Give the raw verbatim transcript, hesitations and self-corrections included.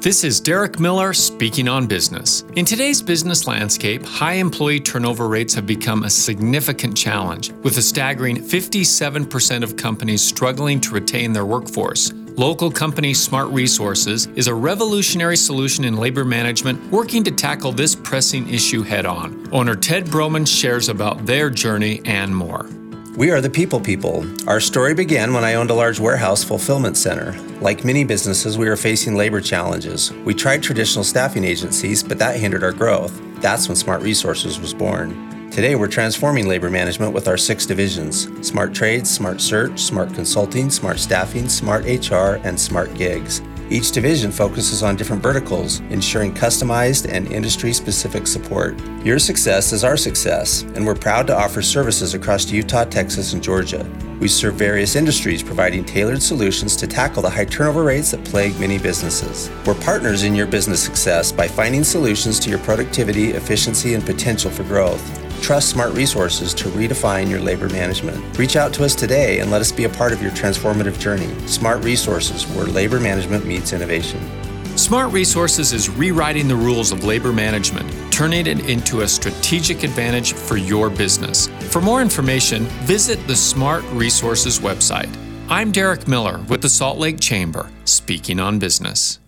This is Derek Miller speaking on business. In today's business landscape, high employee turnover rates have become a significant challenge, with a staggering fifty-seven percent of companies struggling to retain their workforce. Local company Smart Resources is a revolutionary solution in labor management working to tackle this pressing issue head-on. Owner Ted Browman shares about their journey and more. We are the people people. Our story began when I owned a large warehouse fulfillment center. Like many businesses, we were facing labor challenges. We tried traditional staffing agencies, but that hindered our growth. That's when Smart Resources was born. Today, we're transforming labor management with our six divisions: Smart Trades, Smart Search, Smart Consulting, Smart Staffing, Smart H R, and Smart Gigs. Each division focuses on different verticals, ensuring customized and industry-specific support. Your success is our success, and we're proud to offer services across Utah, Texas, and Georgia. We serve various industries, providing tailored solutions to tackle the high turnover rates that plague many businesses. We're partners in your business success by finding solutions to your productivity, efficiency, and potential for growth. Trust Smart Resources to redefine your labor management. Reach out to us today and let us be a part of your transformative journey. Smart Resources, where labor management meets innovation. Smart Resources is rewriting the rules of labor management, turning it into a strategic advantage for your business. For more information, visit the Smart Resources website. I'm Derek Miller with the Salt Lake Chamber, speaking on business.